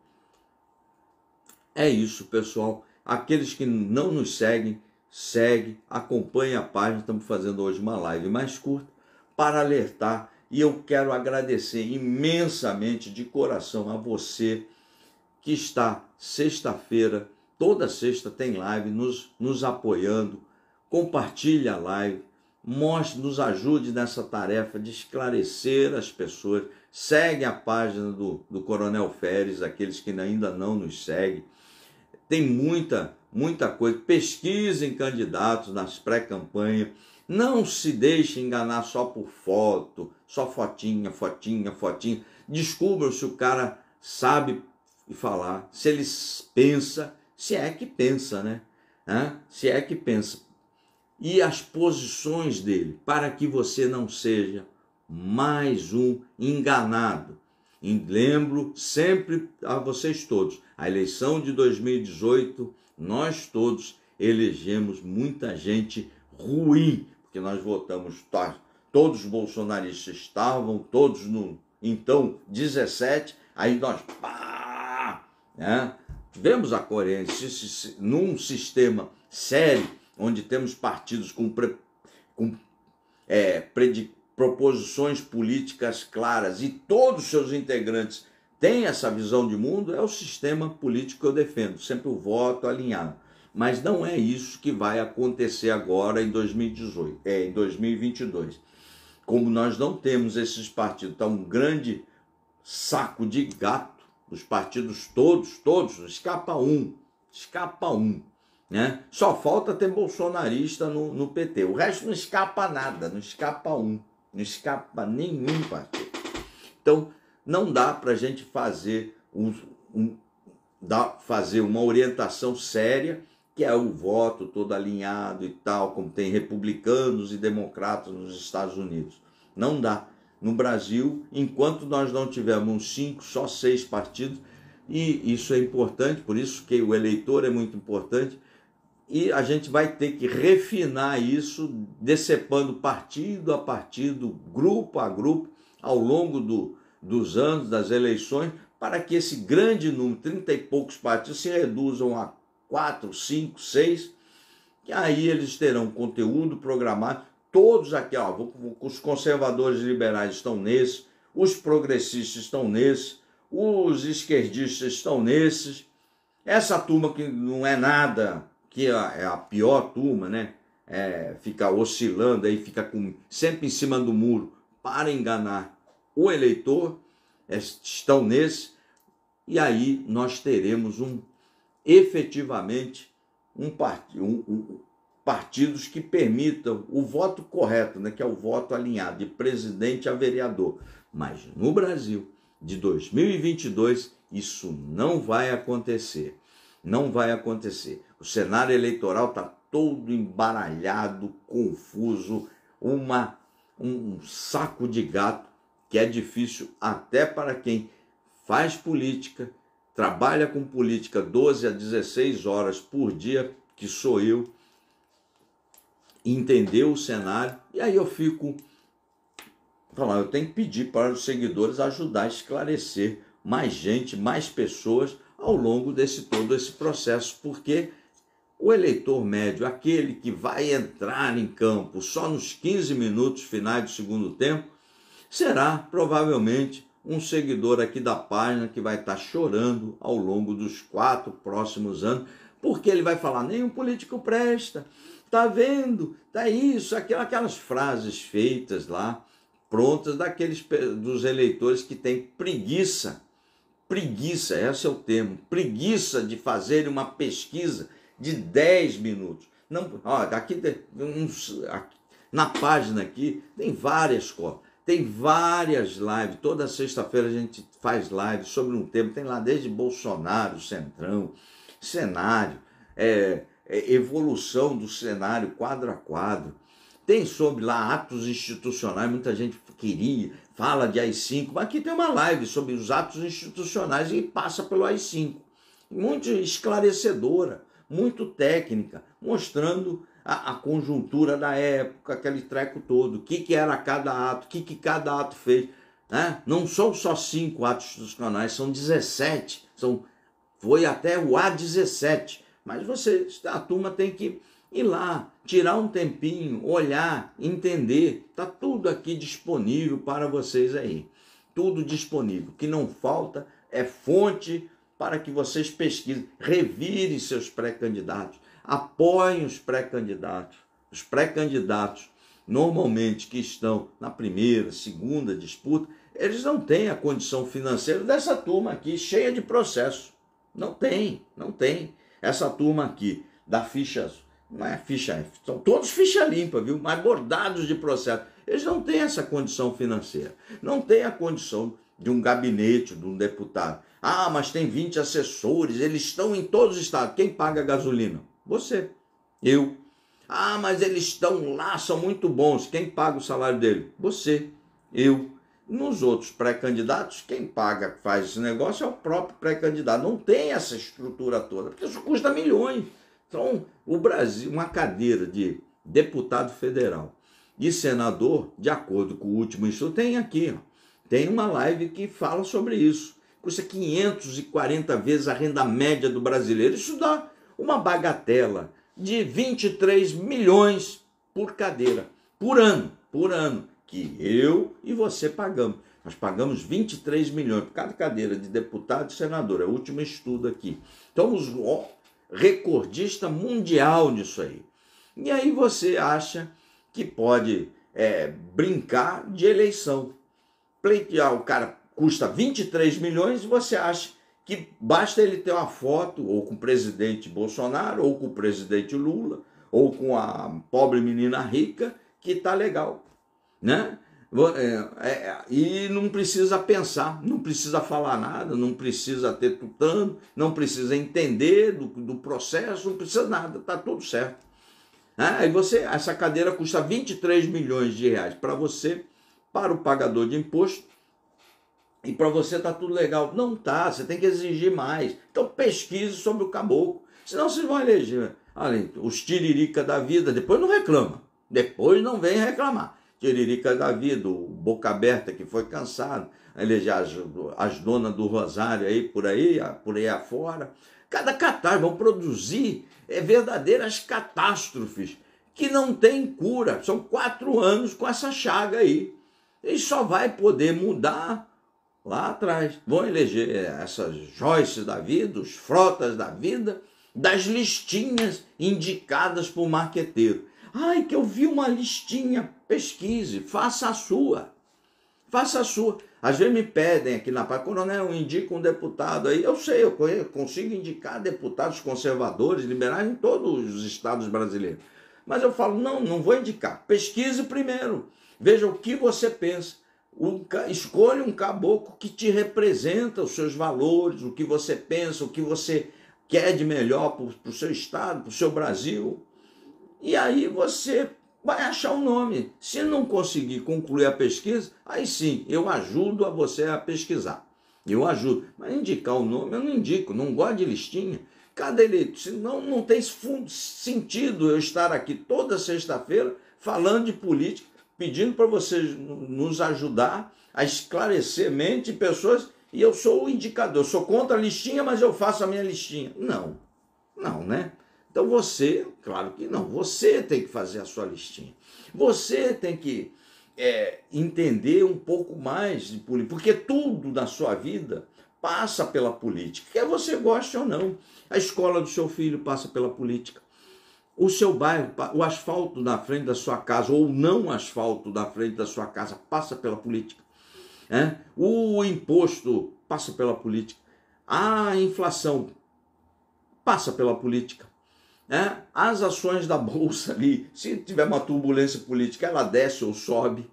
É isso, pessoal. Aqueles que não nos seguem, segue, acompanhe a página. Estamos fazendo hoje uma live mais curta para alertar. E eu quero agradecer imensamente, de coração, a você que está sexta-feira, toda sexta tem live, nos, nos apoiando. Compartilhe a live, mostre, nos ajude nessa tarefa de esclarecer as pessoas. Segue a página do, do Coronel Férez, aqueles que ainda não nos seguem. Tem muita, muita coisa. Pesquisem candidatos nas pré-campanhas. Não se deixe enganar só por foto, só fotinha, fotinha, fotinha. Descubram se o cara sabe falar, se ele pensa, se é que pensa, né? Hã? Se é que pensa. E as posições dele, para que você não seja mais um enganado. E lembro sempre a vocês todos, a eleição de dois mil e dezoito, nós todos elegemos muita gente ruim, porque nós votamos, tá, todos os bolsonaristas estavam, todos no, então, dezessete, aí nós, pá, né? Tivemos a coerência num sistema sério, onde temos partidos com, pre, com é, predi, proposições políticas claras e todos os seus integrantes têm essa visão de mundo, é o sistema político que eu defendo, sempre o voto alinhado. Mas não é isso que vai acontecer agora em dois mil e dezoito, é, em dois mil e vinte e dois. Como nós não temos esses partidos, está um grande saco de gato, os partidos todos, todos, escapa um, escapa um. Né? Só falta ter bolsonarista no, no P T. O resto não escapa nada, não escapa um, não escapa nenhum partido. Então, não dá para a gente fazer, um, um, dá, fazer uma orientação séria, que é o voto todo alinhado e tal, como tem republicanos e democratas nos Estados Unidos. Não dá. No Brasil, enquanto nós não tivermos cinco, só seis partidos, e isso é importante, por isso que o eleitor é muito importante, e a gente vai ter que refinar isso, decepando partido a partido, grupo a grupo, ao longo do, dos anos, das eleições, para que esse grande número, trinta e poucos partidos, se reduzam a quatro, cinco, seis, e aí eles terão conteúdo programado, todos aqui, ó, os conservadores liberais estão nesse, os progressistas estão nesse, os esquerdistas estão nesses, essa turma que não é nada, que é a pior turma, né? É, fica oscilando aí, fica com, sempre em cima do muro para enganar o eleitor, estão nesse, e aí nós teremos um, efetivamente um, part, um, um partidos que permitam o voto correto, né? Que é o voto alinhado de presidente a vereador. Mas no Brasil de dois mil e vinte e dois isso não vai acontecer, não vai acontecer. O cenário eleitoral está todo embaralhado, confuso, uma, um saco de gato que é difícil até para quem faz política, trabalha com política doze a dezesseis horas por dia, que sou eu, entender o cenário. E aí eu fico falando, eu tenho que pedir para os seguidores ajudar a esclarecer mais gente, mais pessoas ao longo desse todo esse processo, porque o eleitor médio, aquele que vai entrar em campo só nos quinze minutos finais do segundo tempo, será provavelmente um seguidor aqui da página que vai estar chorando ao longo dos quatro próximos anos, porque ele vai falar, nenhum político presta, tá vendo, tá isso, aquelas frases feitas lá, prontas daqueles dos eleitores que têm preguiça, preguiça, esse é o termo, preguiça de fazer uma pesquisa de dez minutos. Não, ó, aqui, aqui, na página aqui tem várias coisas, tem várias lives, toda sexta-feira a gente faz live sobre um tema, tem lá desde Bolsonaro, Centrão, cenário, é, é, evolução do cenário quadro a quadro, tem sobre lá atos institucionais, muita gente queria, fala de A I cinco, mas aqui tem uma live sobre os atos institucionais e passa pelo A I cinco, muito esclarecedora, muito técnica, mostrando a, a conjuntura da época, aquele treco todo, o que, que era cada ato, o que, que cada ato fez, né? Não são só cinco atos institucionais, são dezessete, são, foi até o A dezessete, mas você, a turma tem que ir lá, tirar um tempinho, olhar, entender, está tudo aqui disponível para vocês aí, tudo disponível, o que não falta é fonte para que vocês pesquisem, revirem seus pré-candidatos, apoiem os pré-candidatos, os pré-candidatos normalmente que estão na primeira, segunda disputa, eles não têm a condição financeira dessa turma aqui, cheia de processo, não tem, não tem, essa turma aqui, da ficha, não é ficha, são todos ficha limpa, viu? Mas bordados de processo. Eles não têm essa condição financeira, não tem a condição de um gabinete, de um deputado. Ah, mas tem vinte assessores, eles estão em todos os estados. Quem paga a gasolina? Você, eu. Ah, mas eles estão lá, são muito bons. Quem paga o salário dele? Você, eu. Nos outros pré-candidatos, quem paga, faz esse negócio é o próprio pré-candidato. Não tem essa estrutura toda, porque isso custa milhões. Então, o Brasil, uma cadeira de deputado federal e senador, de acordo com o último estudo, tem aqui, ó, tem uma live que fala sobre isso. Custa quinhentas e quarenta vezes a renda média do brasileiro. Isso dá uma bagatela de vinte e três milhões por cadeira, por ano, por ano, que eu e você pagamos. Nós pagamos vinte e três milhões por cada cadeira de deputado e senador. É o último estudo aqui. Então, os recordista mundial nisso aí. E aí você acha que pode é, brincar de eleição. Pleitear, o cara custa vinte e três milhões e você acha que basta ele ter uma foto ou com o presidente Bolsonaro, ou com o presidente Lula, ou com a pobre menina rica, que tá legal, né? É, é, e não precisa pensar, não precisa falar nada, não precisa ter tutano, não precisa entender do, do processo, não precisa nada, tá tudo certo. Aí é, você, essa cadeira custa vinte e três milhões de reais para você, para o pagador de imposto, e para você tá tudo legal. Não tá, você tem que exigir mais. Então pesquise sobre o caboclo, senão vocês vão eleger Olha, os Tiririca da vida, depois não reclama, depois não vem reclamar. Tiririca da vida, o Boca Aberta que foi cansado, as, as donas do Rosário aí por aí, por aí afora. Cada catástrofe, vão produzir é, verdadeiras catástrofes que não tem cura. São quatro anos com essa chaga aí. E só vai poder mudar lá atrás. Vão eleger essas Joyce da vida, os Frotas da vida, das listinhas indicadas por marqueteiro. Ai, que eu vi uma listinha, pesquise, faça a sua. Faça a sua. Às vezes me pedem aqui na Paz, coronel, indica um deputado aí. Eu sei, eu consigo indicar deputados conservadores, liberais em todos os estados brasileiros. Mas eu falo, não, não vou indicar. Pesquise primeiro. Veja o que você pensa. Um, escolha um caboclo que te representa os seus valores, o que você pensa, o que você quer de melhor para o seu estado, para o seu Brasil. E aí você vai achar o nome. Se não conseguir concluir a pesquisa, aí sim, eu ajudo a você a pesquisar. Eu ajudo. Mas indicar o nome, eu não indico, não gosto de listinha. Cada eleito, senão não tem sentido eu estar aqui toda sexta-feira falando de política, pedindo para vocês nos ajudar a esclarecer mente de pessoas, e eu sou o indicador, eu sou contra a listinha, mas eu faço a minha listinha. Não, não, né? Então você, claro que não, você tem que fazer a sua listinha. Você tem que é, entender um pouco mais de política, porque tudo na sua vida passa pela política, quer você goste ou não. A escola do seu filho passa pela política. O seu bairro, o asfalto na frente da sua casa, ou não asfalto na frente da sua casa, passa pela política. É? O imposto passa pela política. A inflação passa pela política. É? As ações da bolsa ali, se tiver uma turbulência política, ela desce ou sobe,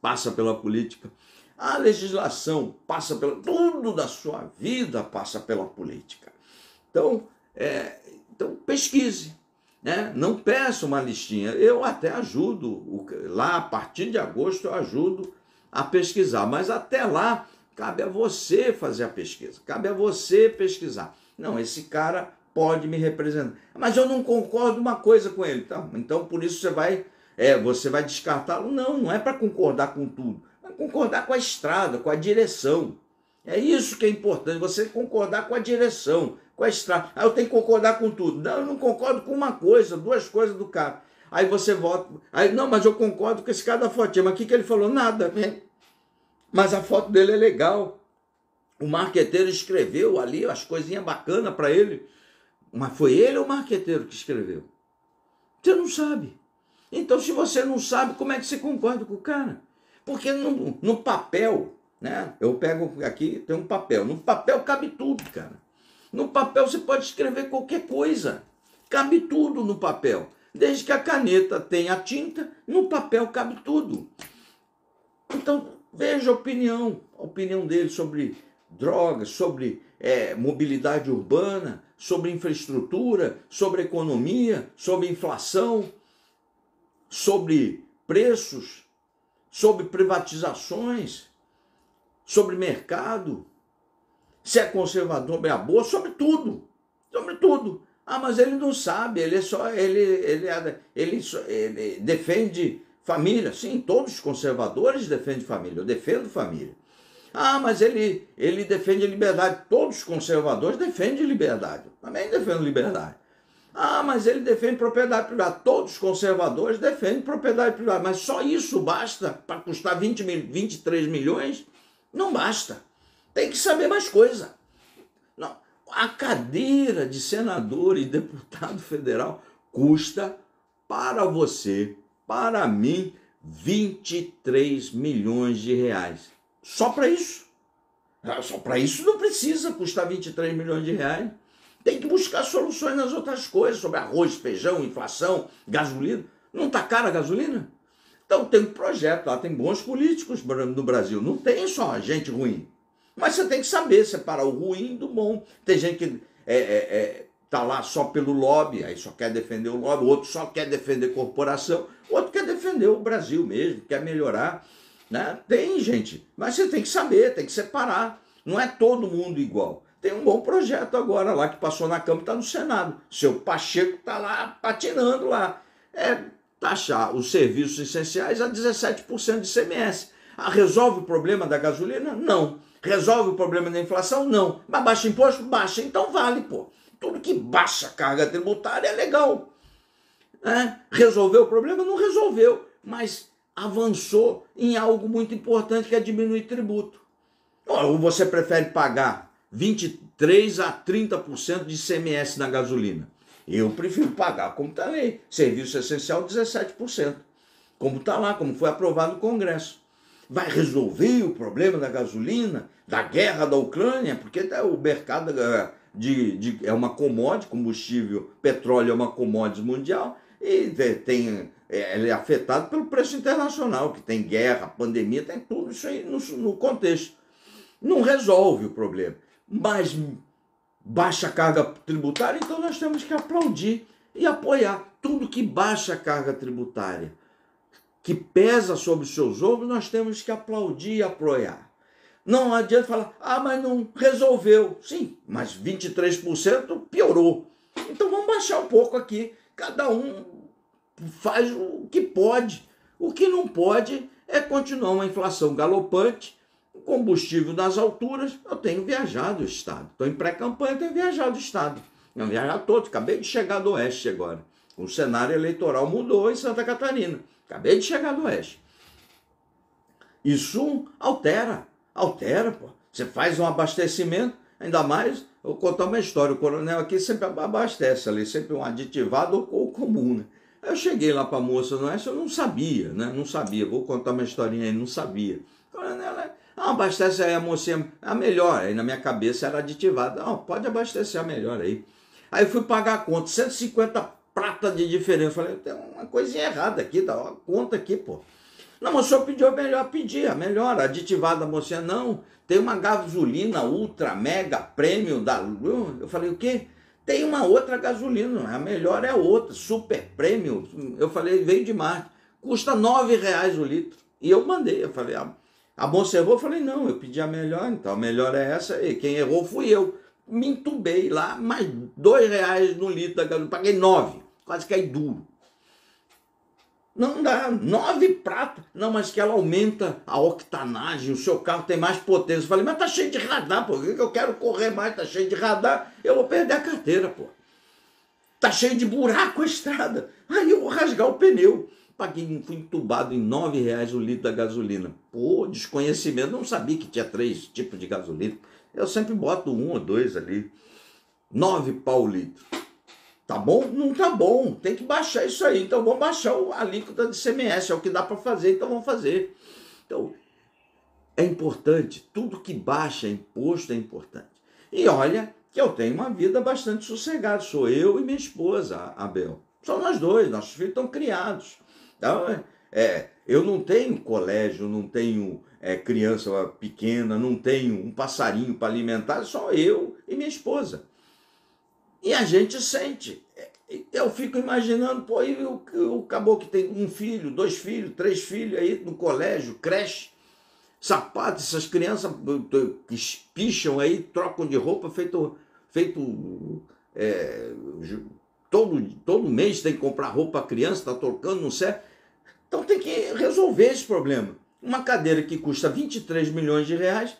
passa pela política. A legislação passa pela... Tudo da sua vida passa pela política. Então, é, então pesquise. Né? Não peça uma listinha. Eu até ajudo. Lá, a partir de agosto, eu ajudo a pesquisar. Mas até lá, cabe a você fazer a pesquisa. Cabe a você pesquisar. Não, esse cara... pode me representar, mas eu não concordo uma coisa com ele, tá? Então por isso você vai, é, você vai descartá-lo. Não, não é para concordar com tudo, é concordar com a estrada, com a direção. É isso que é importante, você concordar com a direção, com a estrada. Ah, eu tenho que concordar com tudo. Não, eu não concordo com uma coisa, duas coisas do cara. Aí você vota, aí não, mas eu concordo com esse cara da fotinha, mas o que, que ele falou? Nada, mas a foto dele é legal. O marqueteiro escreveu ali as coisinhas bacanas para ele. Mas foi ele ou o marqueteiro que escreveu? Você não sabe. Então, se você não sabe, como é que você concorda com o cara? Porque no, no papel, né? Eu pego aqui, tem um papel. No papel cabe tudo, cara. No papel você pode escrever qualquer coisa. Cabe tudo no papel. Desde que a caneta tenha a tinta, no papel cabe tudo. Então, veja a opinião, a opinião dele sobre drogas, sobre é, mobilidade urbana, sobre infraestrutura, sobre economia, sobre inflação, sobre preços, sobre privatizações, sobre mercado, se é conservador, é a boa, sobre tudo, sobre tudo. Ah, mas ele não sabe, ele é só, ele, ele, ele, ele defende família. Sim, todos os conservadores defendem família, eu defendo família. Ah, mas ele, ele defende a liberdade. Todos os conservadores defendem liberdade. Também defendo liberdade. Ah, mas ele defende propriedade privada. Todos os conservadores defendem propriedade privada. Mas só isso basta para custar vinte mil, vinte e três milhões? Não basta. Tem que saber mais coisa. Não. A cadeira de senador e deputado federal custa para você, para mim, vinte e três milhões de reais. Só para isso. Só para isso não precisa custar vinte e três milhões de reais. Tem que buscar soluções nas outras coisas, sobre arroz, feijão, inflação, gasolina. Não está cara a gasolina? Então tem um projeto lá, tem bons políticos no Brasil. Não tem só gente ruim. Mas você tem que saber separar o ruim do bom. Tem gente que está é, é, é, lá só pelo lobby, aí só quer defender o lobby, o outro só quer defender corporação, o outro quer defender o Brasil mesmo, quer melhorar. Né? Tem, gente, mas você tem que saber, tem que separar. Não é todo mundo igual. tem um bom projeto agora lá, que passou na Câmara e está no Senado. Seu Pacheco está lá patinando lá. É taxar os serviços essenciais a dezessete por cento de I C M S. Ah, resolve o problema da gasolina? Não. Resolve o problema da inflação? Não. Mas baixa imposto? Baixa. Então vale, pô. Tudo que baixa a carga tributária é legal. É. Resolveu o problema? Não resolveu. Mas avançou em algo muito importante, que é diminuir tributo. Ou você prefere pagar vinte e três a trinta por cento de I C M S na gasolina? Eu prefiro pagar como está a lei. Serviço essencial dezessete por cento. Como está lá, como foi aprovado no Congresso. Vai resolver o problema da gasolina, da guerra da Ucrânia, porque até o mercado de, de, é uma commodity, combustível, petróleo é uma commodity mundial, e tem, é, é afetado pelo preço internacional, que tem guerra, pandemia, tem tudo isso aí no, no contexto. Não resolve o problema, mas baixa a carga tributária, então nós temos que aplaudir e apoiar tudo que baixa a carga tributária, que pesa sobre os seus ombros, nós temos que aplaudir e apoiar. Não adianta falar, ah, mas não resolveu. Sim, mas vinte e três por cento piorou. Então vamos baixar um pouco aqui. Cada um faz o que pode. O que não pode é continuar uma inflação galopante, combustível nas alturas. Eu tenho viajado o Estado. Estou em pré-campanha, tenho viajado o Estado. Eu viajado todo. Acabei de chegar do Oeste agora. O cenário eleitoral mudou em Santa Catarina. Acabei de chegar do Oeste. Isso altera, altera, pô. Você faz um abastecimento, ainda mais, eu vou contar uma história, o coronel aqui sempre abastece ali, sempre um aditivado ou comum, né? Eu cheguei lá para a moça do Oeste, eu não sabia, né? Não sabia, vou contar uma historinha aí, não sabia. O coronel, ah, abastece aí a mocinha, a melhor, aí na minha cabeça era aditivada. Não, pode abastecer a melhor aí. Aí fui pagar a conta, cento e cinquenta prata de diferença. Falei, tem uma coisinha errada aqui, dá uma conta aqui, pô. Não, mas o senhor pediu, melhor pedir, melhor, aditivada, mocinha, não. Tem uma gasolina ultra, mega, prêmio da Lula. Eu falei, o quê? Tem uma outra gasolina, a melhor é outra, super prêmio. Eu falei, veio de marca, custa nove reais o litro. E eu mandei, eu falei, a, a moça errou? Eu falei, não, eu pedi a melhor, então a melhor é essa, e quem errou fui eu. Me entubei lá, mais dois reais no litro da gasolina, paguei nove. Quase que aí duro. Não dá, nove prata. Não, mas que ela aumenta a octanagem, o seu carro tem mais potência. Eu falei, mas tá cheio de radar, pô. Eu quero correr mais, tá cheio de radar. Eu vou perder a carteira, pô. Tá cheio de buraco a estrada. Aí eu vou rasgar o pneu. Paguei, fui entubado em nove reais o litro da gasolina. Pô, desconhecimento. Não sabia que tinha três tipos de gasolina. Eu sempre boto um ou dois ali. Nove pau o litro. Tá bom? Não tá bom. Tem que baixar isso aí. Então vamos baixar a alíquota de I C M S. É o que dá para fazer, então vamos fazer. Então, é importante. Tudo que baixa imposto é importante. E olha que eu tenho uma vida bastante sossegada. Sou eu e minha esposa, Abel. Só nós dois. Nossos filhos estão criados. Então, é, eu não tenho colégio, não tenho é, criança pequena, não tenho um passarinho para alimentar. Só eu e minha esposa. E a gente sente. Eu fico imaginando, pô, e o, o caboclo que tem um filho, dois filhos, três filhos aí no colégio, creche, sapato, essas crianças que espicham aí, trocam de roupa, feito, feito é, todo, todo mês tem que comprar roupa para criança, tá trocando, não serve. Então tem que resolver esse problema. Uma cadeira que custa vinte e três milhões de reais,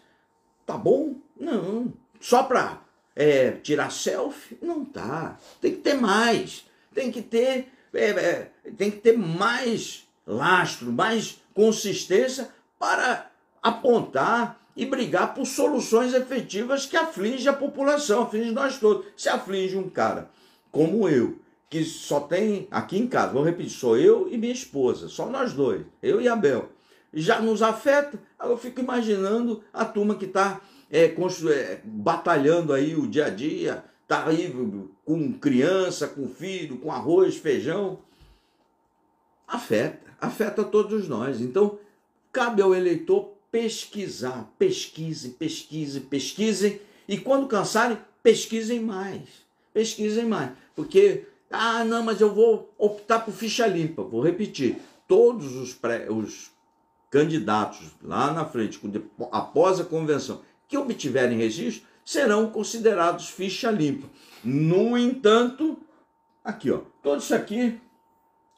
tá bom? Não, só para... É, tirar selfie? Não tá. Tem que ter mais. Tem que ter, é, é, tem que ter mais lastro, mais consistência para apontar e brigar por soluções efetivas que aflige a população, aflige nós todos. Se aflige um cara como eu, que só tem aqui em casa, vou repetir, sou eu e minha esposa, só nós dois, eu e Abel. Já nos afeta, eu fico imaginando a turma que está... É, é, batalhando aí o dia a dia, tá aí com criança, com filho, com arroz, feijão, afeta, afeta todos nós. Então, cabe ao eleitor pesquisar, pesquise, pesquise, pesquise, e quando cansarem, pesquisem mais, pesquisem mais, porque, ah, não, mas eu vou optar por ficha limpa, vou repetir, todos os, pré, os candidatos lá na frente, após a convenção, que obtiverem registro, serão considerados ficha limpa. No entanto, aqui, ó, todo isso aqui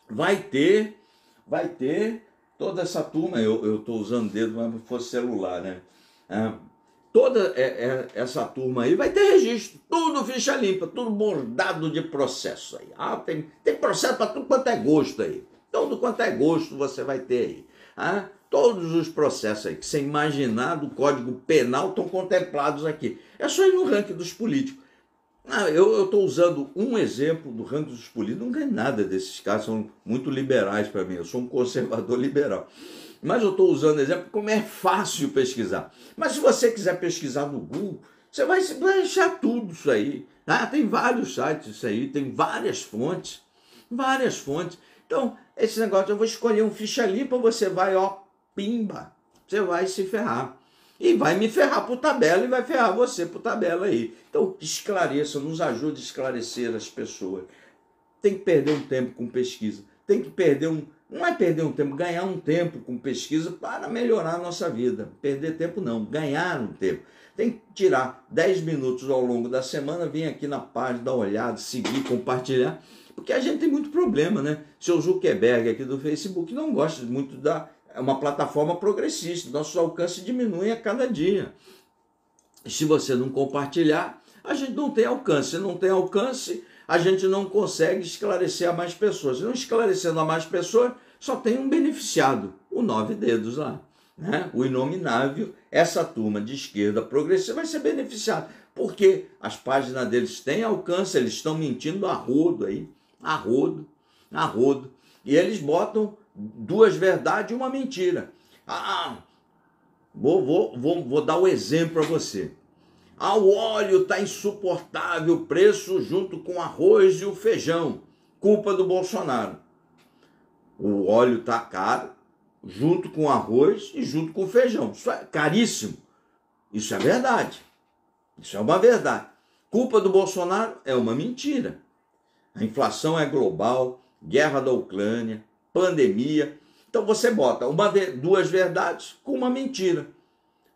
vai ter, vai ter toda essa turma, eu estou usando o dedo, mas fosse celular, né? É, toda essa turma aí vai ter registro, tudo ficha limpa, tudo bordado de processo aí. Ah, tem, tem processo para tudo quanto é gosto aí. Tudo quanto é gosto você vai ter aí. Ah, todos os processos aí que você imaginar do Código Penal estão contemplados aqui. É só ir no ranking dos políticos. Ah, eu estou usando um exemplo do ranking dos políticos, não ganho nada desses caras, são muito liberais para mim, eu sou um conservador liberal. Mas eu estou usando exemplo como é fácil pesquisar. Mas se você quiser pesquisar no Google, você vai achar tudo isso aí. Ah, tem vários sites isso aí, tem várias fontes, várias fontes. Então, esse negócio, eu vou escolher um ficha limpa, você vai, ó, pimba, você vai se ferrar. E vai me ferrar por tabela e vai ferrar você por tabela aí. Então, esclareça, nos ajude a esclarecer as pessoas. Tem que perder um tempo com pesquisa. Tem que perder um... Não é perder um tempo, ganhar um tempo com pesquisa para melhorar a nossa vida. Perder tempo não, ganhar um tempo. Tem que tirar dez minutos ao longo da semana, vir aqui na página, dar uma olhada, seguir, compartilhar. Porque a gente tem muito problema, né? Seu Zuckerberg aqui do Facebook não gosta muito da... É uma plataforma progressista, nosso alcance diminui a cada dia. Se você não compartilhar, a gente não tem alcance. Se não tem alcance, a gente não consegue esclarecer a mais pessoas. Se não esclarecendo a mais pessoas, só tem um beneficiado, o nove dedos lá, né? O inominável, essa turma de esquerda progressista vai ser beneficiada, porque as páginas deles têm alcance, eles estão mentindo a rodo aí, a rodo, a rodo. E eles botam duas verdades e uma mentira. Ah, vou, vou, vou, vou dar um exemplo para você. Ah, o óleo está insuportável o preço junto com o arroz e o feijão. Culpa do Bolsonaro. O óleo está caro junto com o arroz e junto com o feijão. Isso é caríssimo. Isso é verdade. Isso é uma verdade. Culpa do Bolsonaro é uma mentira. A inflação é global, guerra da Ucrânia, pandemia. Então você bota uma, duas verdades com uma mentira.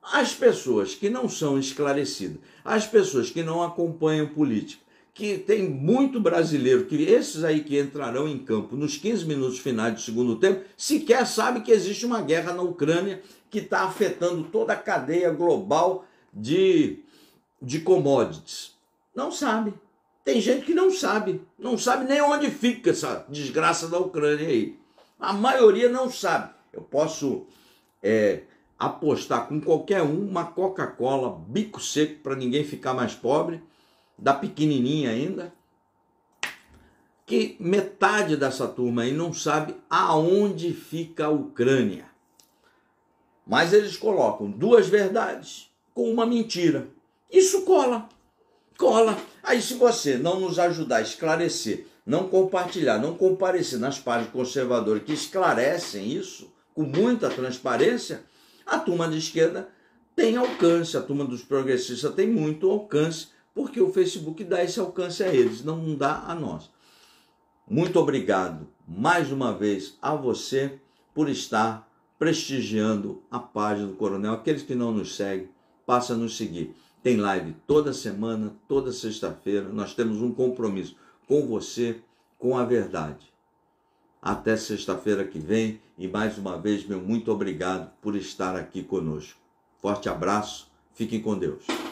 As pessoas que não são esclarecidas, as pessoas que não acompanham política, que tem muito brasileiro, que esses aí que entrarão em campo nos quinze minutos finais do segundo tempo, sequer sabe que existe uma guerra na Ucrânia que está afetando toda a cadeia global de, de commodities. Não sabe. Tem gente que não sabe. Não sabe nem onde fica essa desgraça da Ucrânia aí. A maioria não sabe. Eu posso é, apostar com qualquer um uma Coca-Cola bico seco para ninguém ficar mais pobre, da pequenininha ainda, que metade dessa turma aí não sabe aonde fica a Ucrânia. Mas eles colocam duas verdades com uma mentira. Isso cola, cola. Aí se você não nos ajudar a esclarecer, não compartilhar, não comparecer nas páginas conservadoras que esclarecem isso com muita transparência, a turma de esquerda tem alcance, a turma dos progressistas tem muito alcance, porque o Facebook dá esse alcance a eles, não dá a nós. Muito obrigado, mais uma vez, a você por estar prestigiando a página do Coronel. Aqueles que não nos seguem, passem a nos seguir. Tem live toda semana, toda sexta-feira. Nós temos um compromisso com você, com a verdade. Até sexta-feira que vem e mais uma vez meu muito obrigado por estar aqui conosco. Forte abraço, fiquem com Deus.